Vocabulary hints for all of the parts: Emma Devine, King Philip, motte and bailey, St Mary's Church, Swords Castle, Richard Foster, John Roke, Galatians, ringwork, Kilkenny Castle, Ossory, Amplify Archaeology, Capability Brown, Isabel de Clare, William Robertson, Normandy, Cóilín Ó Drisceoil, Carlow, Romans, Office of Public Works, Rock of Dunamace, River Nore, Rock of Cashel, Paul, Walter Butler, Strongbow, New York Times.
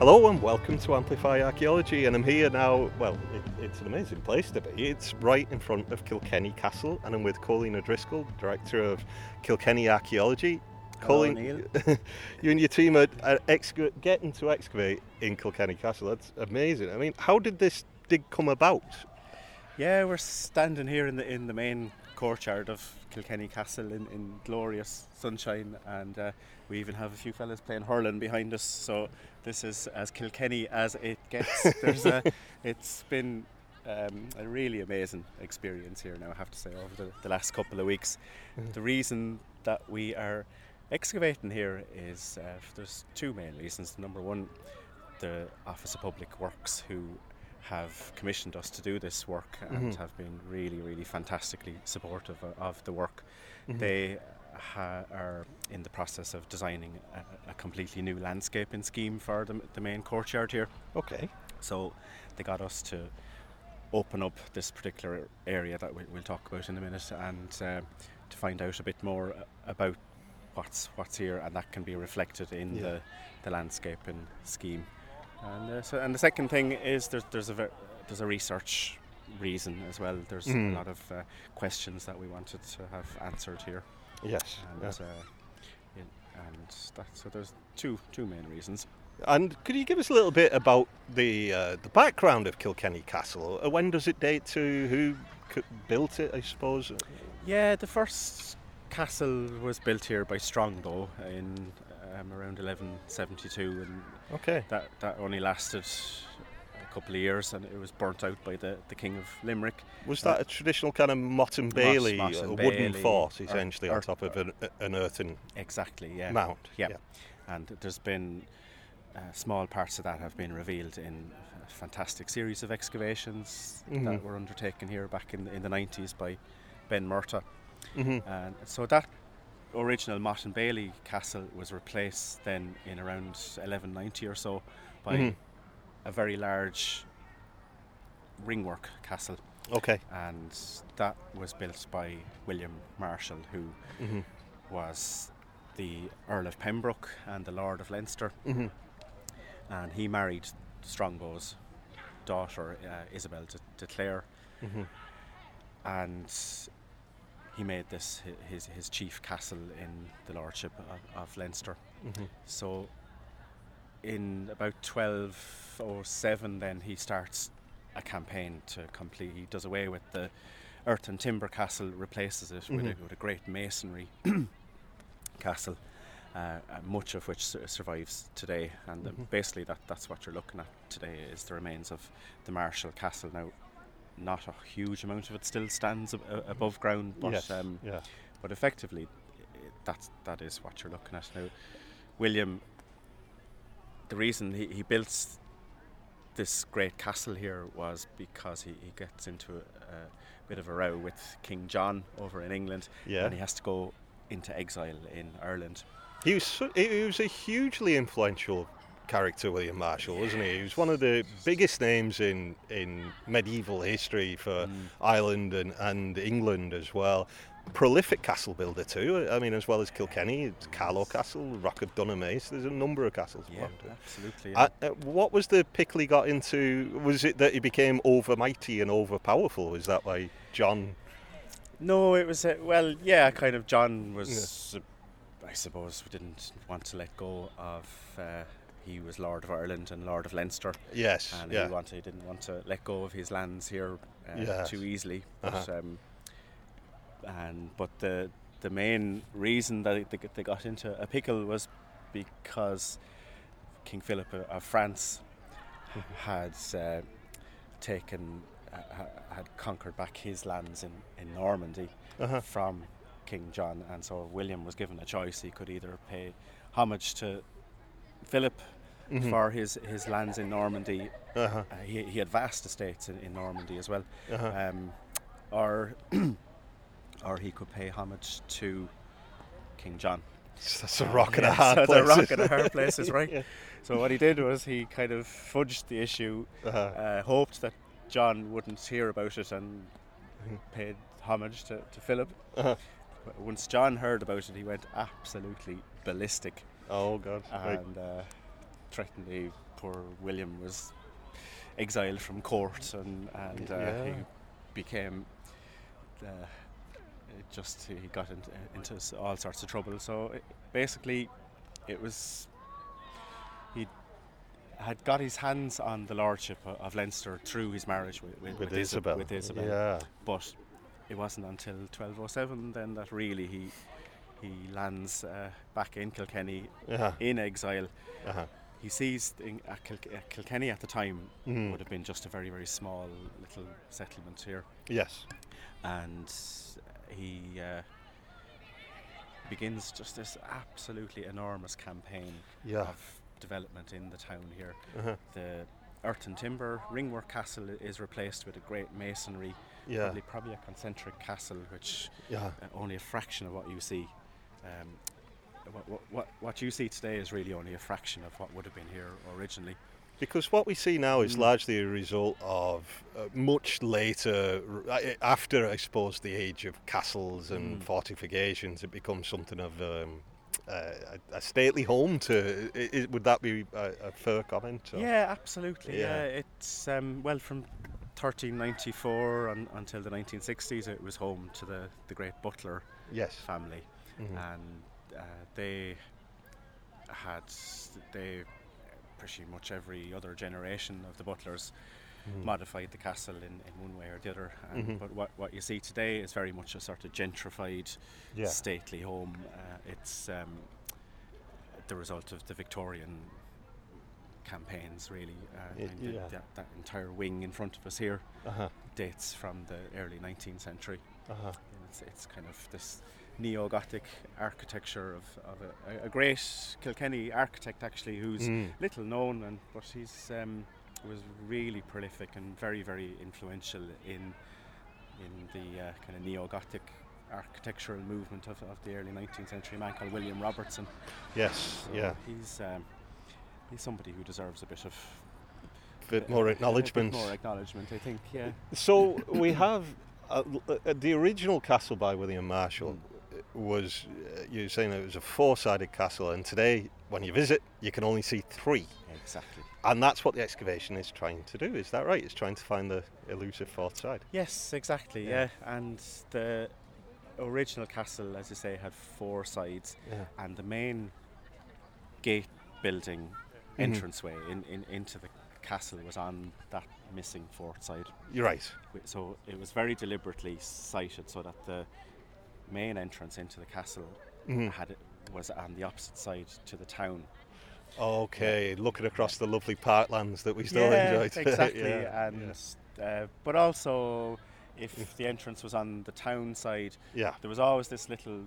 Hello and welcome to Amplify Archaeology, and I'm here now, well, it's an amazing place to be. It's right in front of Kilkenny Castle, and I'm with Cóilín Ó Drisceoil, Director of Kilkenny Archaeology. Cóilín, hello, you and your team are getting to excavate in Kilkenny Castle. That's amazing. I mean, how did this dig come about? Yeah, we're standing here in the main courtyard of Kilkenny Castle in glorious sunshine, and we even have a few fellas playing hurling behind us, so this is as Kilkenny as it gets. It's been a really amazing experience here now, I have to say, over the last couple of weeks. The reason that we are excavating here is there's two main reasons. Number one, the Office of Public Works, who have commissioned us to do this work and have been really, really fantastically supportive of the work. They are in the process of designing a completely new landscaping scheme for the main courtyard here. Okay. So they got us to open up this particular area that we'll talk about in a minute, and to find out a bit more about what's here, and that can be reflected in the landscaping scheme. And the second thing is there's a research reason as well. There's a lot of questions that we wanted to have answered here. Yes. So there's two main reasons. And could you give us a little bit about the background of Kilkenny Castle? When does it date to? Who built it, I suppose? Yeah, the first castle was built here by Strongbow in around 1172, and that only lasted a couple of years, and it was burnt out by the King of Limerick. Was that a traditional kind of motte and bailey, wooden fort essentially, on top of an earthen mound? Yeah. And there's been small parts of that have been revealed in a fantastic series of excavations that were undertaken here back in the 90s by Ben Murtagh. And so that original motte and bailey castle was replaced then in around 1190 or so by a very large ringwork castle. Okay. And that was built by William Marshall, who was the Earl of Pembroke and the Lord of Leinster, and he married Strongbow's daughter, Isabel de Clare, and he made this his chief castle in the lordship of Leinster. So in about 1207 then he starts a campaign to completely, he does away with the earth and timber castle, replaces it with a great masonry castle, much of which survives today. And basically that's what you're looking at today, is the remains of the Marshall Castle. Now, not a huge amount of it still stands above ground, but but effectively that is what you're looking at now. William, the reason he built this great castle here was because he gets into a bit of a row with King John over in England, and he has to go into exile in Ireland. He was a hugely influential character, William Marshall, wasn't he? He was one of the biggest names in medieval history for Ireland and England as well. Prolific castle builder too. I mean, as well as Kilkenny, Carlow Castle, Rock of Dunamace, there's a number of castles. Yeah, absolutely. Yeah. What was the pickle he got into? Was it that he became overmighty and overpowerful? Is that why John? No, it was, kind of John was, I suppose, didn't want to let go of... he was Lord of Ireland and Lord of Leinster. Yes. And he didn't want to let go of his lands here too easily. But the main reason that they got into a pickle was because King Philip of France had had conquered back his lands in Normandy from King John, and so William was given a choice. He could either pay homage to Philip for his lands in Normandy. He had vast estates in Normandy as well, or he could pay homage to King John. That's a rock and a hard place. That's a rock and a hard place, is right. Yeah. So what he did was he kind of fudged the issue, hoped that John wouldn't hear about it, and paid homage to Philip. But once John heard about it, he went absolutely ballistic. Oh God! And threatened the before William was exiled from court, and he became he got into all sorts of trouble. So he had got his hands on the lordship of Leinster through his marriage with Isabel. Yeah. But it wasn't until 1207 then that really he lands back in Kilkenny in exile. Uh-huh. He sees Kilkenny at the time would have been just a very, very small little settlement here. Yes. And he begins just this absolutely enormous campaign of development in the town here. Uh-huh. The earth and timber ringwork castle is replaced with a great masonry, probably a concentric castle, which only a fraction of what you see. What you see today is really only a fraction of what would have been here originally. Because what we see now is largely a result of much later, after I suppose the age of castles and fortifications, it becomes something of a stately home. Would that be a fair comment? Or? Yeah, absolutely. Yeah, it's from 1394 until the 1960s, it was home to the great Butler family, and they pretty much every other generation of the Butlers modified the castle in one way or the other. But what you see today is very much a sort of gentrified, stately home. It's the result of the Victorian campaigns, really. That entire wing in front of us here dates from the early 19th century. Uh-huh. It's kind of this neo-Gothic architecture of a great Kilkenny architect, actually, who's little known, but he's was really prolific and very, very influential in the kind of neo-Gothic architectural movement of the early 19th century. A man called William Robertson. Yes, so he's somebody who deserves a bit more acknowledgement, I think. Yeah. So we have the original castle by William Marshall was, you're saying it was a four-sided castle, and today when you visit you can only see three. Exactly. And that's what the excavation is trying to do, is that right? It's trying to find the elusive fourth side. Yes, exactly, And the original castle, as you say, had four sides, and the main gate building entranceway into the castle was on that missing fourth side. You're right. So it was very deliberately sited so that the main entrance into the castle was on the opposite side to the town. Okay, looking across the lovely parklands that we still enjoy today. Exactly. But also if the entrance was on the town side, there was always this little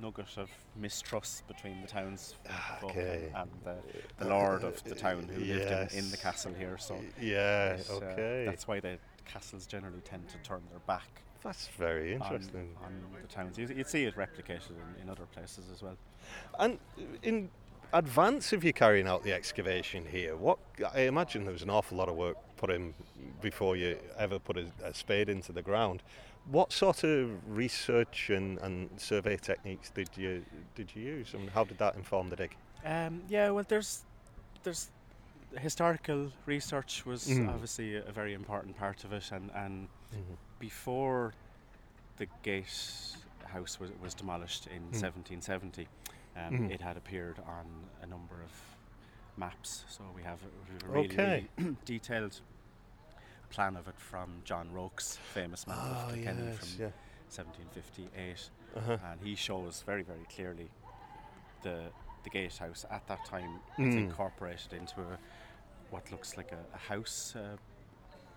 nugget of mistrust between the townsfolk and the lord of the town who lived in the castle here. So that's why the castles generally tend to turn their back. That's very interesting. On the towns, you'd see it replicated in other places as well. And in advance of you carrying out the excavation here, I imagine there was an awful lot of work put in before you ever put a spade into the ground. What sort of research and survey techniques did you use, and how did that inform the dig? There's historical research was obviously a very important part of it, and before the gatehouse was demolished in 1770, it had appeared on a number of maps. So we have a really, really detailed plan of it from John Roke's famous map of Kilkenny from 1758, and he shows very, very clearly the gatehouse at that time. It's incorporated into what looks like a house,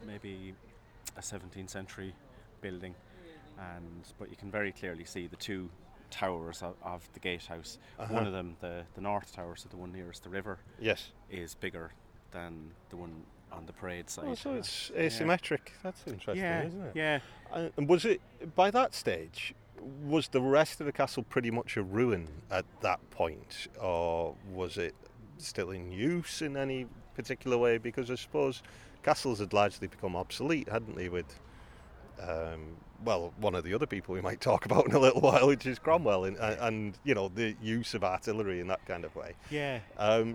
maybe a 17th century building, but you can very clearly see the two towers of the gatehouse. One of them, the north tower, so the one nearest the river, is bigger than the one on the parade side. Oh, so it's asymmetric. That's interesting, isn't it? Yeah. And was it, by that stage, was the rest of the castle pretty much a ruin at that point, or was it still in use in any particular way? Because I suppose castles had largely become obsolete, hadn't they, with well, one of the other people we might talk about in a little while, which is Cromwell, and you know, the use of artillery in that kind of way. Yeah.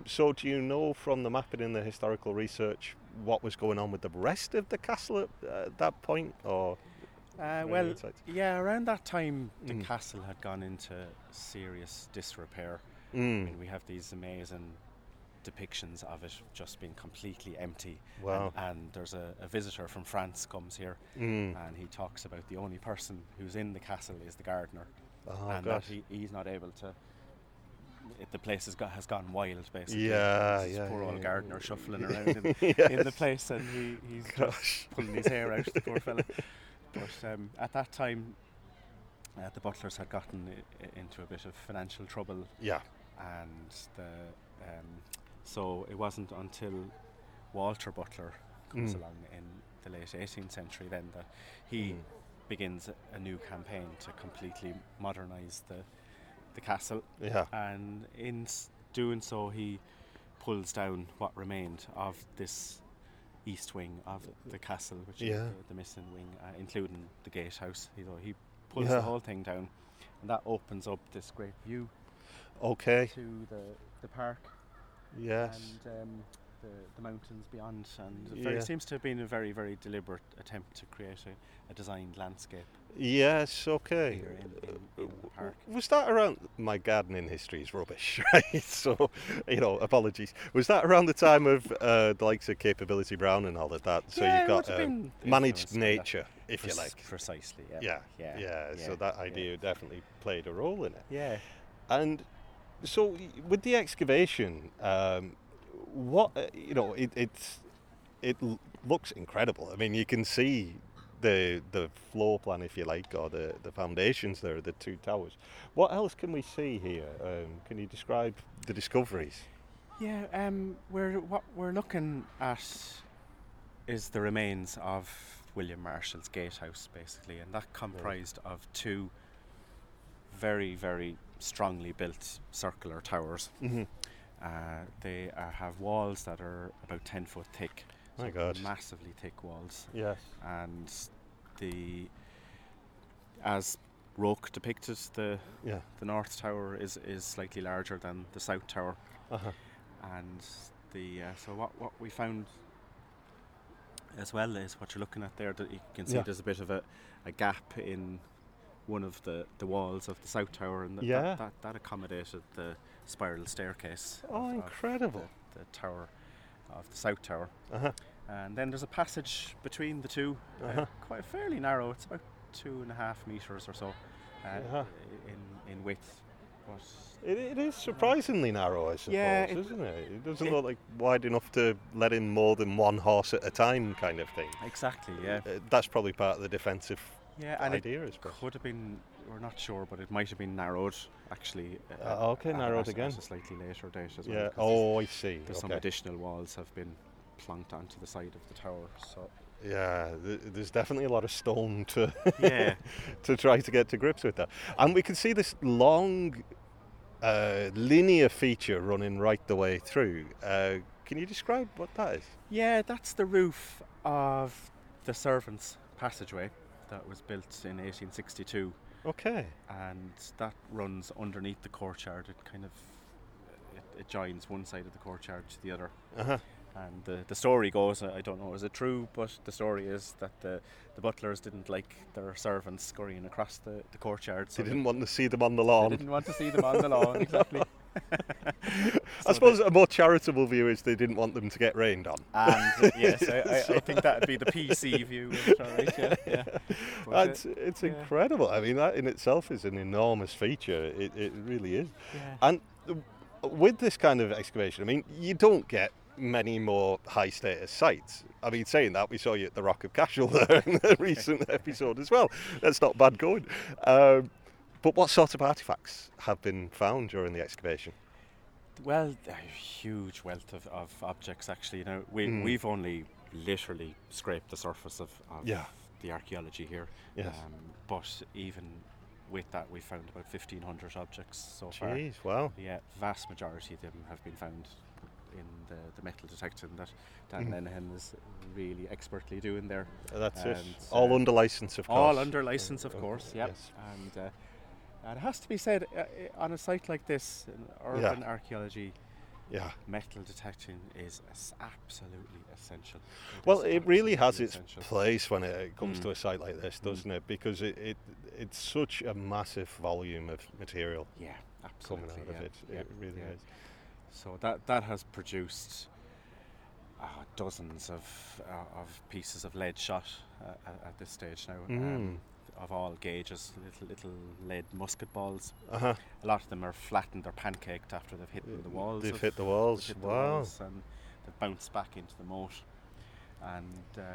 So do you know from the mapping and the historical research what was going on with the rest of the castle at that point? Or well, yeah, around that time, the castle had gone into serious disrepair. I mean, we have these amazing depictions of it just being completely empty. Wow. And there's a visitor from France comes here, and he talks about the only person who's in the castle is the gardener. Oh, and gosh. That he's not able to... the place has gone wild, basically. Yeah, this poor old gardener shuffling around in the place, and he's just pulling his hair out, the poor fella. But at that time, the Butlers had gotten into a bit of financial trouble. Yeah. And so it wasn't until Walter Butler comes along in the late 18th century then that he begins a new campaign to completely modernise the castle. Yeah. And in doing so, he pulls down what remained of this east wing of the castle, which is the missing wing, including the gatehouse. You know, he pulls the whole thing down, and that opens up this great view to the park. Yes. And the mountains beyond, and it seems to have been a very, very deliberate attempt to create a designed landscape. Yes, okay. In the park. Was that around... my gardening history is rubbish, right? So, you know, apologies. Was that around the time of the likes of Capability Brown and all of that? So yeah, you've got managed nature, if you like. Precisely, yeah. So that idea definitely played a role in it. Yeah. And so with the excavation, what, you know, it looks incredible. I mean, you can see the floor plan, if you like, or the foundations there, the two towers. What else can we see here? Can you describe the discoveries? Yeah, what we're looking at is the remains of William Marshall's gatehouse, basically, and that comprised of two very, very strongly built circular towers. Mm-hmm. They have walls that are about 10 foot thick. So my God. Massively thick walls. Yes. And as Roke depicted, the North Tower is slightly larger than the South Tower. Uh-huh. And so what we found as well is what you're looking at there, that you can see there's a bit of a gap in one of the walls of the South Tower, and that accommodated the spiral staircase. Oh, incredible. Of the tower. Of the South Tower. Uh-huh. And then there's a passage between the two, quite fairly narrow. It's about 2.5 meters or so in width. But it is surprisingly narrow, I suppose, isn't it? It doesn't look like wide enough to let in more than one horse at a time, kind of thing. Exactly, yeah. That's probably part of the defensive idea. And it could have been, we're not sure, but it might have been narrowed, actually. Narrowed again. At a slightly later date as well. Yeah. Oh, I see. There's some additional walls have been plonked onto the side of the tower. So. Yeah, there's definitely a lot of stone to to try to get to grips with that. And we can see this long linear feature running right the way through. Can you describe what that is? Yeah, that's the roof of the servants' passageway that was built in 1862. Okay. And that runs underneath the courtyard. It kind of it joins one side of the courtyard to the other. Uh-huh. And the story goes, I don't know, is it true? But the story is that the butlers didn't like their servants scurrying across the courtyard. So they didn't want to see them on the lawn. They didn't want to see them on the lawn, exactly. So I suppose a more charitable view is they didn't want them to get rained on. And yes, I think that would be the PC view. It's incredible. I mean, that in itself is an enormous feature. It really is. Yeah. And with this kind of excavation, I mean, you don't get many more high-status sites. I mean, saying that, we saw you at the Rock of Cashel there in the recent episode as well. That's not bad going. But what sort of artefacts have been found during the excavation? Well, a huge wealth of objects, actually. You know, we've only literally scraped the surface of the archaeology here. Yes. But even with that, we found about 1,500 objects so far. Jeez, wow. Yeah, vast majority of them have been found in the metal detection that Dan Lenihan is really expertly doing there. All under license, of course. All under license, of course, yep. Yes. And it has to be said, on a site like this, in urban archaeology, metal detection is absolutely essential. It really has its place when it comes to a site like this, doesn't it? Because it's such a massive volume of material coming out of it. It really is. So that has produced dozens of pieces of lead shot at this stage now, of all gauges, little lead musket balls. A lot of them are flattened or pancaked after they've hit the walls. They've hit the walls, and they've bounced back into the moat. And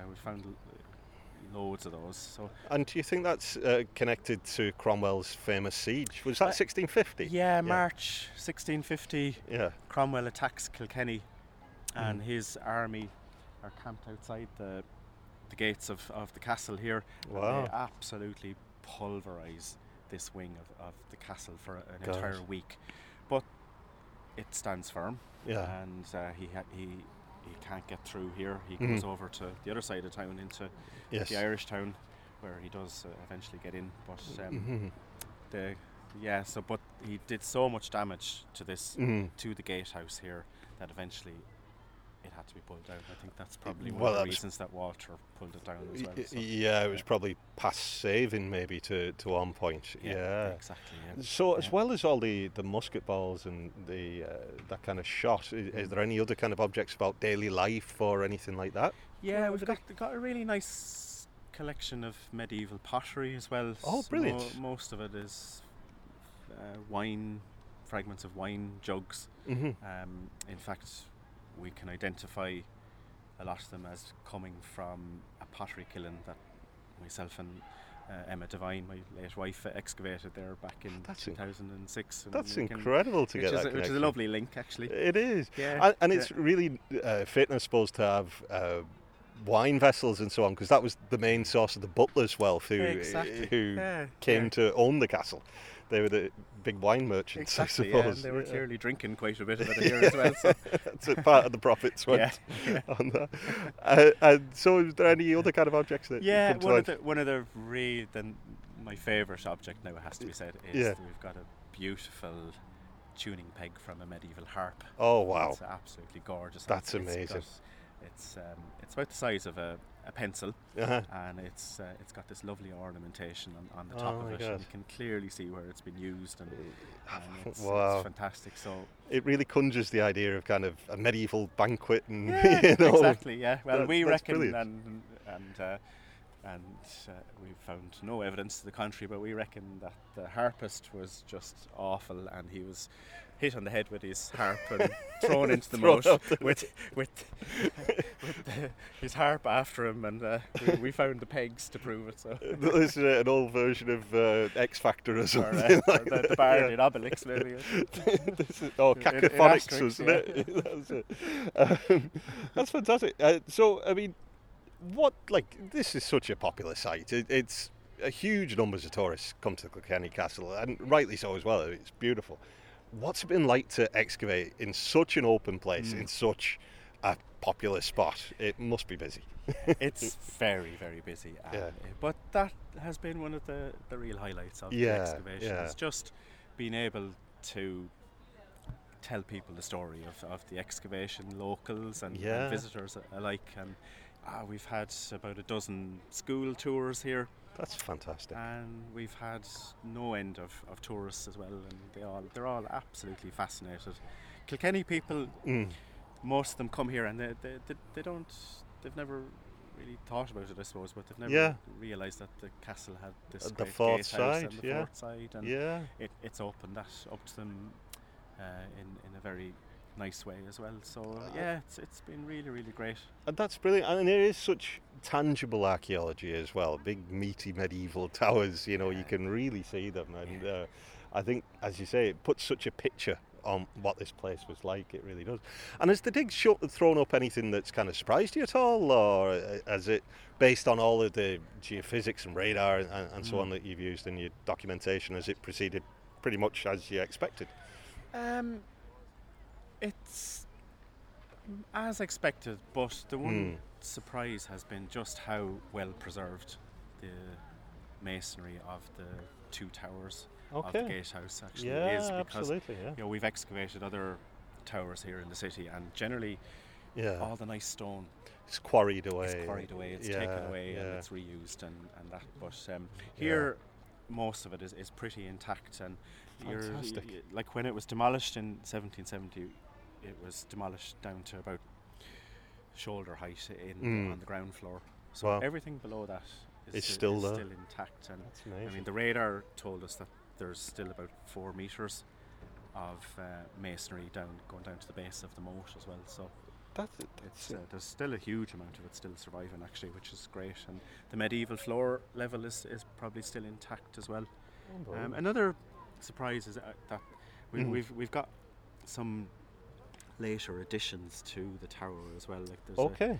we found loads of those. So. And do you think that's connected to Cromwell's famous siege? Was that 1650? Yeah, March 1650. Yeah. Cromwell attacks Kilkenny, and his army are camped outside the gates of the castle here. Wow. They absolutely pulverise this wing of the castle for an entire week. But it stands firm. Yeah. And he can't get through here. He goes over to the other side of town into the Irish town, where he does eventually get in. But but he did so much damage to this to the gatehouse here that eventually it had to be pulled down. I think that's probably one of the reasons that Walter pulled it down as well. So. Yeah, it was probably past saving maybe to on point. Yeah, exactly. Yeah. So as well as all the musket balls and the that kind of shot, is there any other kind of objects about daily life or anything like that? Yeah, we've got a really nice collection of medieval pottery as well. Oh, brilliant. Most of it is fragments of wine jugs. In fact, we can identify a lot of them as coming from a pottery kiln that myself and Emma Devine, my late wife, excavated there back in 2006. That's incredible to get that connection. Which is a lovely link, actually. It is. Yeah. And it's really fitting, I suppose, to have wine vessels and so on, because that was the main source of the Butler's wealth who came to own the castle. They were the big wine merchants, I suppose. And they were clearly drinking quite a bit of it here as well. So. So part of the profits went on that. So is there any other kind of objects that you come to mind? My favourite object now, it has to be said, is that we've got a beautiful tuning peg from a medieval harp. Oh, wow. It's absolutely gorgeous. That's amazing. It's about the size of a pencil, and it's got this lovely ornamentation on the top of it. And you can clearly see where it's been used, and it's fantastic. So it really conjures the idea of kind of a medieval banquet, and exactly. Yeah, well, we reckon, and we found no evidence to the contrary, but we reckon that the harpist was just awful, and he was hit on the head with his harp and thrown into the moat with his harp after him, and we found the pegs to prove it. So this is an old version of X Factor or something, the Bard in Obelix, maybe. Cacophonics, wasn't it? That's it. That's fantastic. So I mean, this is such a popular site. It's a huge numbers of tourists come to Kilkenny Castle, and rightly so as well. It's beautiful. What's it been like to excavate in such an open place, in such a popular spot? It must be busy. It's very, very busy. But that has been one of the real highlights of the excavation. It's just being able to tell people the story of the excavation, locals and visitors alike. And we've had about a dozen school tours here. That's fantastic. And we've had no end of tourists as well, and they're all absolutely fascinated. Kilkenny people, most of them come here, and they've never really thought about it, I suppose, but they've never realised that the castle had this great gatehouse and the fort side, and it's opened that up to them in a very nice way as well. So it's been really, really great. And that's brilliant. I mean, there is such tangible archaeology as well. Big meaty medieval towers, you can really see them, and I think, as you say, it puts such a picture on what this place was like. It really does. And has the dig thrown up anything that's kind of surprised you at all, or is it based on all of the geophysics and radar and so on that you've used in your documentation? Has it proceeded pretty much as you expected? It's as expected, but the one surprise has been just how well preserved the masonry of the two towers of the gatehouse actually is, because you know, we've excavated other towers here in the city, and generally all the nice stone is quarried away. It's taken away and it's reused and that. But here most of it is pretty intact, and like when it was demolished in 1770, it was demolished down to about shoulder height on the ground floor. So everything below that is still intact. And that's amazing. I mean, the radar told us that there's still about 4 meters of masonry going down to the base of the moat as well. So there's still a huge amount of it still surviving actually, which is great. And the medieval floor level is probably still intact as well. Another surprise is that we've got some later additions to the tower as well. Like there's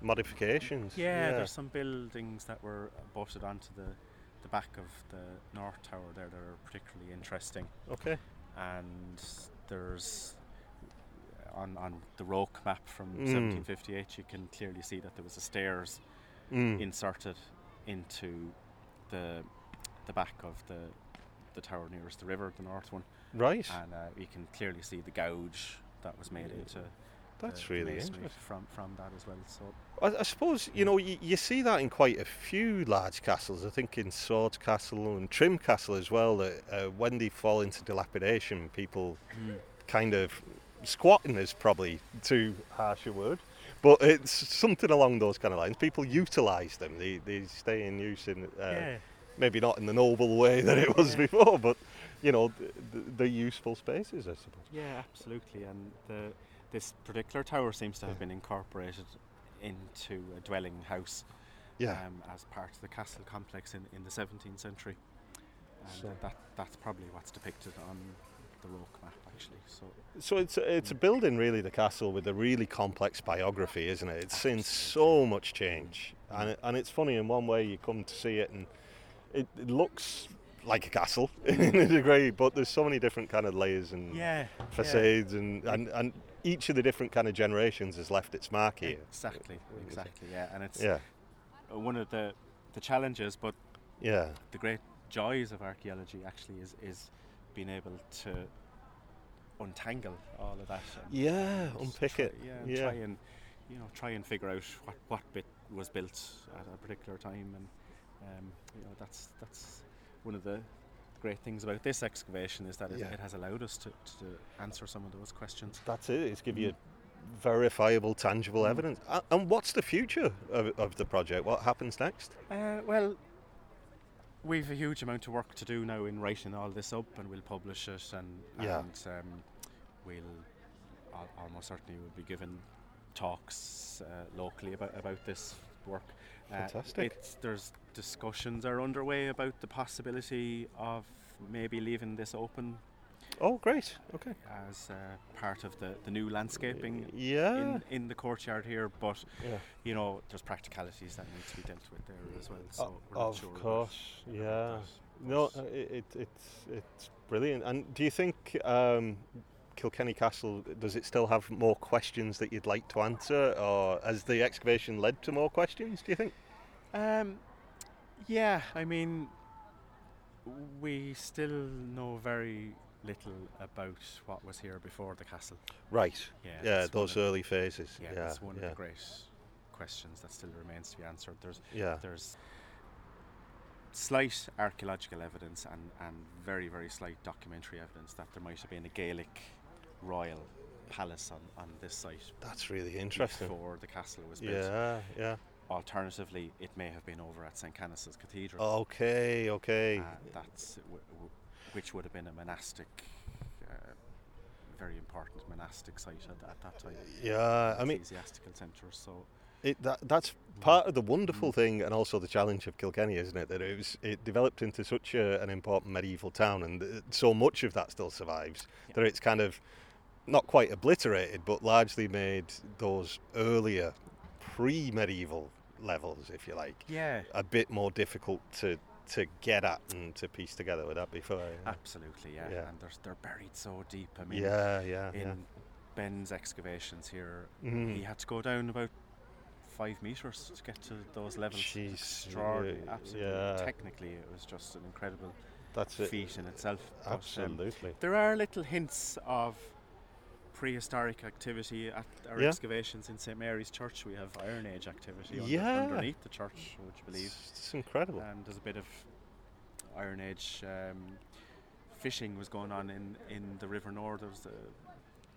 modifications. There's some buildings that were bolted onto the back of the north tower there that are particularly interesting. Okay. And there's on the Roke map from 1758, you can clearly see that there was a stairs inserted into the back of the tower nearest the river, the north one. Right. And you can clearly see the gouge that was made into. That's really interesting. From that as well. So I suppose you see that in quite a few large castles. I think in Swords Castle and Trim Castle as well. That when they fall into dilapidation, people kind of squatting is probably too harsh a word, but it's something along those kind of lines. People utilise them. They stay in use in maybe not in the noble way that it was before, but the useful spaces, I suppose. Yeah, absolutely. And this particular tower seems to have been incorporated into a dwelling house as part of the castle complex in the 17th century. And that's probably what's depicted on the Roke map, actually. So it's a building, really, the castle, with a really complex biography, isn't it? It's seen so much change. And it's funny, in one way, you come to see it, and it looks like a castle in a degree, but there's so many different kind of layers and facades and each of the different kind of generations has left its mark here. Exactly, and it's one of the challenges, but the great joys of archaeology actually is being able to untangle all of that. Try and figure out what bit was built at a particular time, and that's one of the great things about this excavation is that it has allowed us to answer some of those questions. That's it. It's give you verifiable, tangible evidence. And what's the future of the project? What happens next? Well, we've a huge amount of work to do now in writing all this up, and we'll publish it, and we'll almost certainly will be giving talks locally about this work. Fantastic. There's discussions are underway about the possibility of maybe leaving this open. Oh, great. Okay. As part of the new landscaping in the courtyard here, but there's practicalities that need to be dealt with there as well. So we're not sure. Of course. No, it's brilliant. And do you think Kilkenny Castle, does it still have more questions that you'd like to answer, or has the excavation led to more questions, do you think? I mean, we still know very little about what was here before the castle. Right. Yeah, those early phases. Yeah, that's one of the great questions that still remains to be answered. There's slight archaeological evidence and very, very slight documentary evidence that there might have been a Gaelic royal palace on this site. That's really interesting. Before the castle was built. Yeah. Alternatively, it may have been over at St Canice's Cathedral. Okay. Which would have been a monastic, very important monastic site at that time. Ecclesiastical centre. So that's part of the wonderful thing, and also the challenge of Kilkenny, isn't it? That it developed into such an important medieval town, and so much of that still survives. Yeah. That it's kind of not quite obliterated, but largely made those earlier pre-medieval levels, if you like, a bit more difficult to get at and to piece together. Would that be fair? Absolutely, and they're buried so deep. I mean, in Ben's excavations here, he had to go down about 5 meters to get to those levels. Jeez, extraordinary, absolutely. Yeah. Technically, it was just an incredible feat in itself. Absolutely. There are little hints of prehistoric activity at our excavations in St Mary's Church. We have Iron Age activity underneath the church, would you believe? It's incredible. And there's a bit of Iron Age fishing was going on in the River Nore. There was the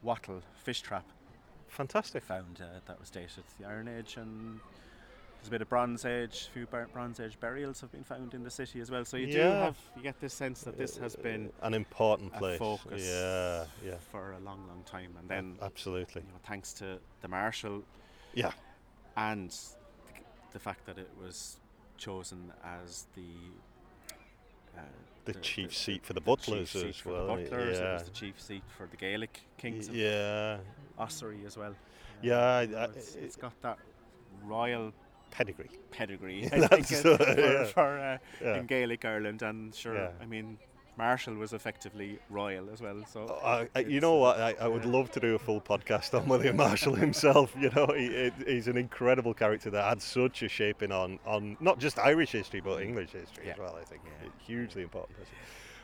wattle fish trap. Fantastic. Found that was dated to the Iron Age, and there's a bit of Bronze Age. A few Bronze Age burials have been found in the city as well. So you do have, you get this sense that this has been an important place, focus for a long, long time. And then absolutely, you know, thanks to the Marshal, and the fact that it was chosen as the chief seat for the Butlers as well. The Butlers, it was the chief seat for the Gaelic kings. Ossory as well. It's got that royal pedigree. I think in Gaelic Ireland, and I mean, Marshall was effectively royal as well. So you know what? I would love to do a full podcast on William Marshall himself. You know, he's an incredible character that had such a shaping on not just Irish history but English history as well. I think hugely important person.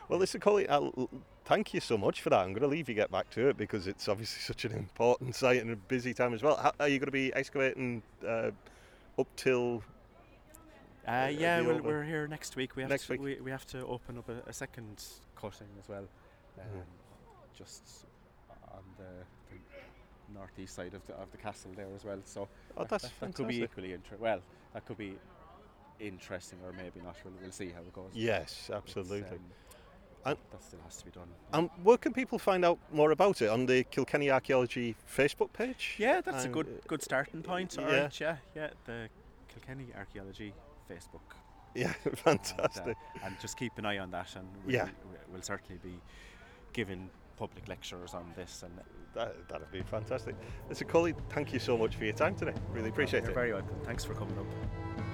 Well, listen, Cóilín, thank you so much for that. I'm going to leave you get back to it because it's obviously such an important site and a busy time as well. How, are you going to be excavating up till? We're here next week. We have to open up a second cutting as well, just on the northeast side of the castle there as well. So that could be equally interesting. Well, that could be interesting, or maybe not. We'll see how it goes. Yes, absolutely. And that still has to be done. And where can people find out more about it? On the Kilkenny Archaeology Facebook page? Yeah, that's a good starting point. The Kilkenny Archaeology Facebook. Yeah, fantastic. And just keep an eye on that, and we'll certainly be giving public lectures on this. And that'd be fantastic. Listen, Cóilín, thank you so much for your time today. Really appreciate it. You're very welcome. Thanks for coming up.